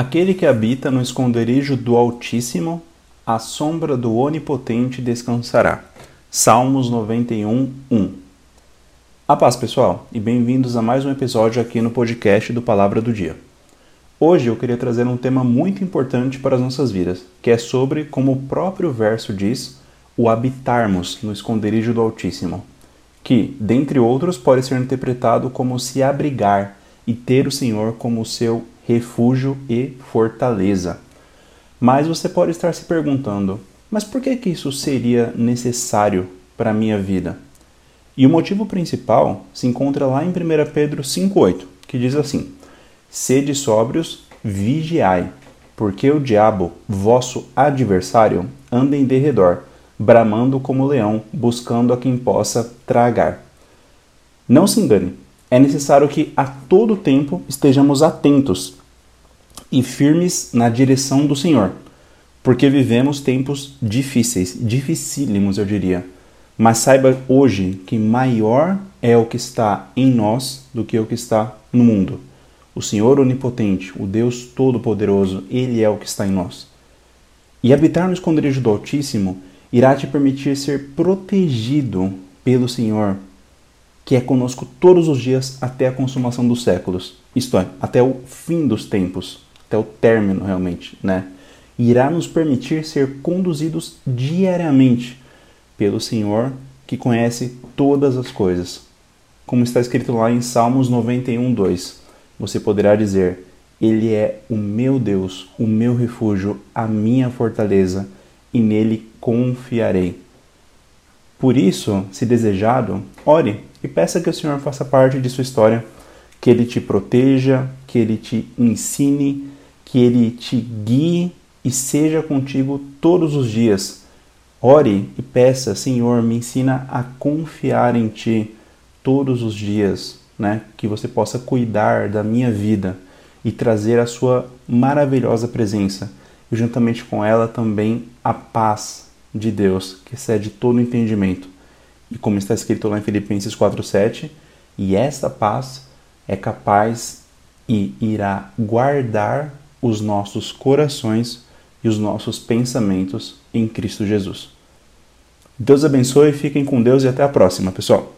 Aquele que habita no esconderijo do Altíssimo, à sombra do Onipotente descansará. Salmos 91, 1. A paz, pessoal, e bem-vindos a mais um episódio aqui no podcast do Palavra do Dia. Hoje eu queria trazer um tema muito importante para as nossas vidas, que é sobre, como o próprio verso diz, o habitarmos no esconderijo do Altíssimo, que, dentre outros, pode ser interpretado como se abrigar e ter o Senhor como seu refúgio e fortaleza. Mas você pode estar se perguntando, mas por que isso seria necessário para a minha vida? E o motivo principal se encontra lá em 1 Pedro 5,8, que diz assim: sede sóbrios, vigiai, porque o diabo, vosso adversário, anda em derredor, bramando como leão, buscando a quem possa tragar. Não se engane, é necessário que a todo tempo estejamos atentos e firmes na direção do Senhor, porque vivemos tempos difíceis, dificílimos, eu diria. Mas saiba hoje que maior é o que está em nós do que o que está no mundo. O Senhor Onipotente, o Deus Todo-Poderoso, Ele é o que está em nós. E habitar no esconderijo do Altíssimo irá te permitir ser protegido pelo Senhor, que é conosco todos os dias até a consumação dos séculos. Isto é, até o fim dos tempos, até o término realmente, né? Irá nos permitir ser conduzidos diariamente pelo Senhor, que conhece todas as coisas. Como está escrito lá em Salmos 91, 2. Você poderá dizer, Ele é o meu Deus, o meu refúgio, a minha fortaleza, e nele confiarei. Por isso, se desejado, ore e peça que o Senhor faça parte de sua história, que Ele te proteja, que Ele te ensine, que Ele te guie e seja contigo todos os dias. Ore e peça, Senhor, me ensina a confiar em Ti todos os dias, né? Que você possa cuidar da minha vida e trazer a sua maravilhosa presença e juntamente com ela também a paz de Deus, que excede todo entendimento. E como está escrito lá em Filipenses 4,7, e esta paz é capaz e irá guardar os nossos corações e os nossos pensamentos em Cristo Jesus. Deus abençoe, fiquem com Deus e até a próxima, pessoal!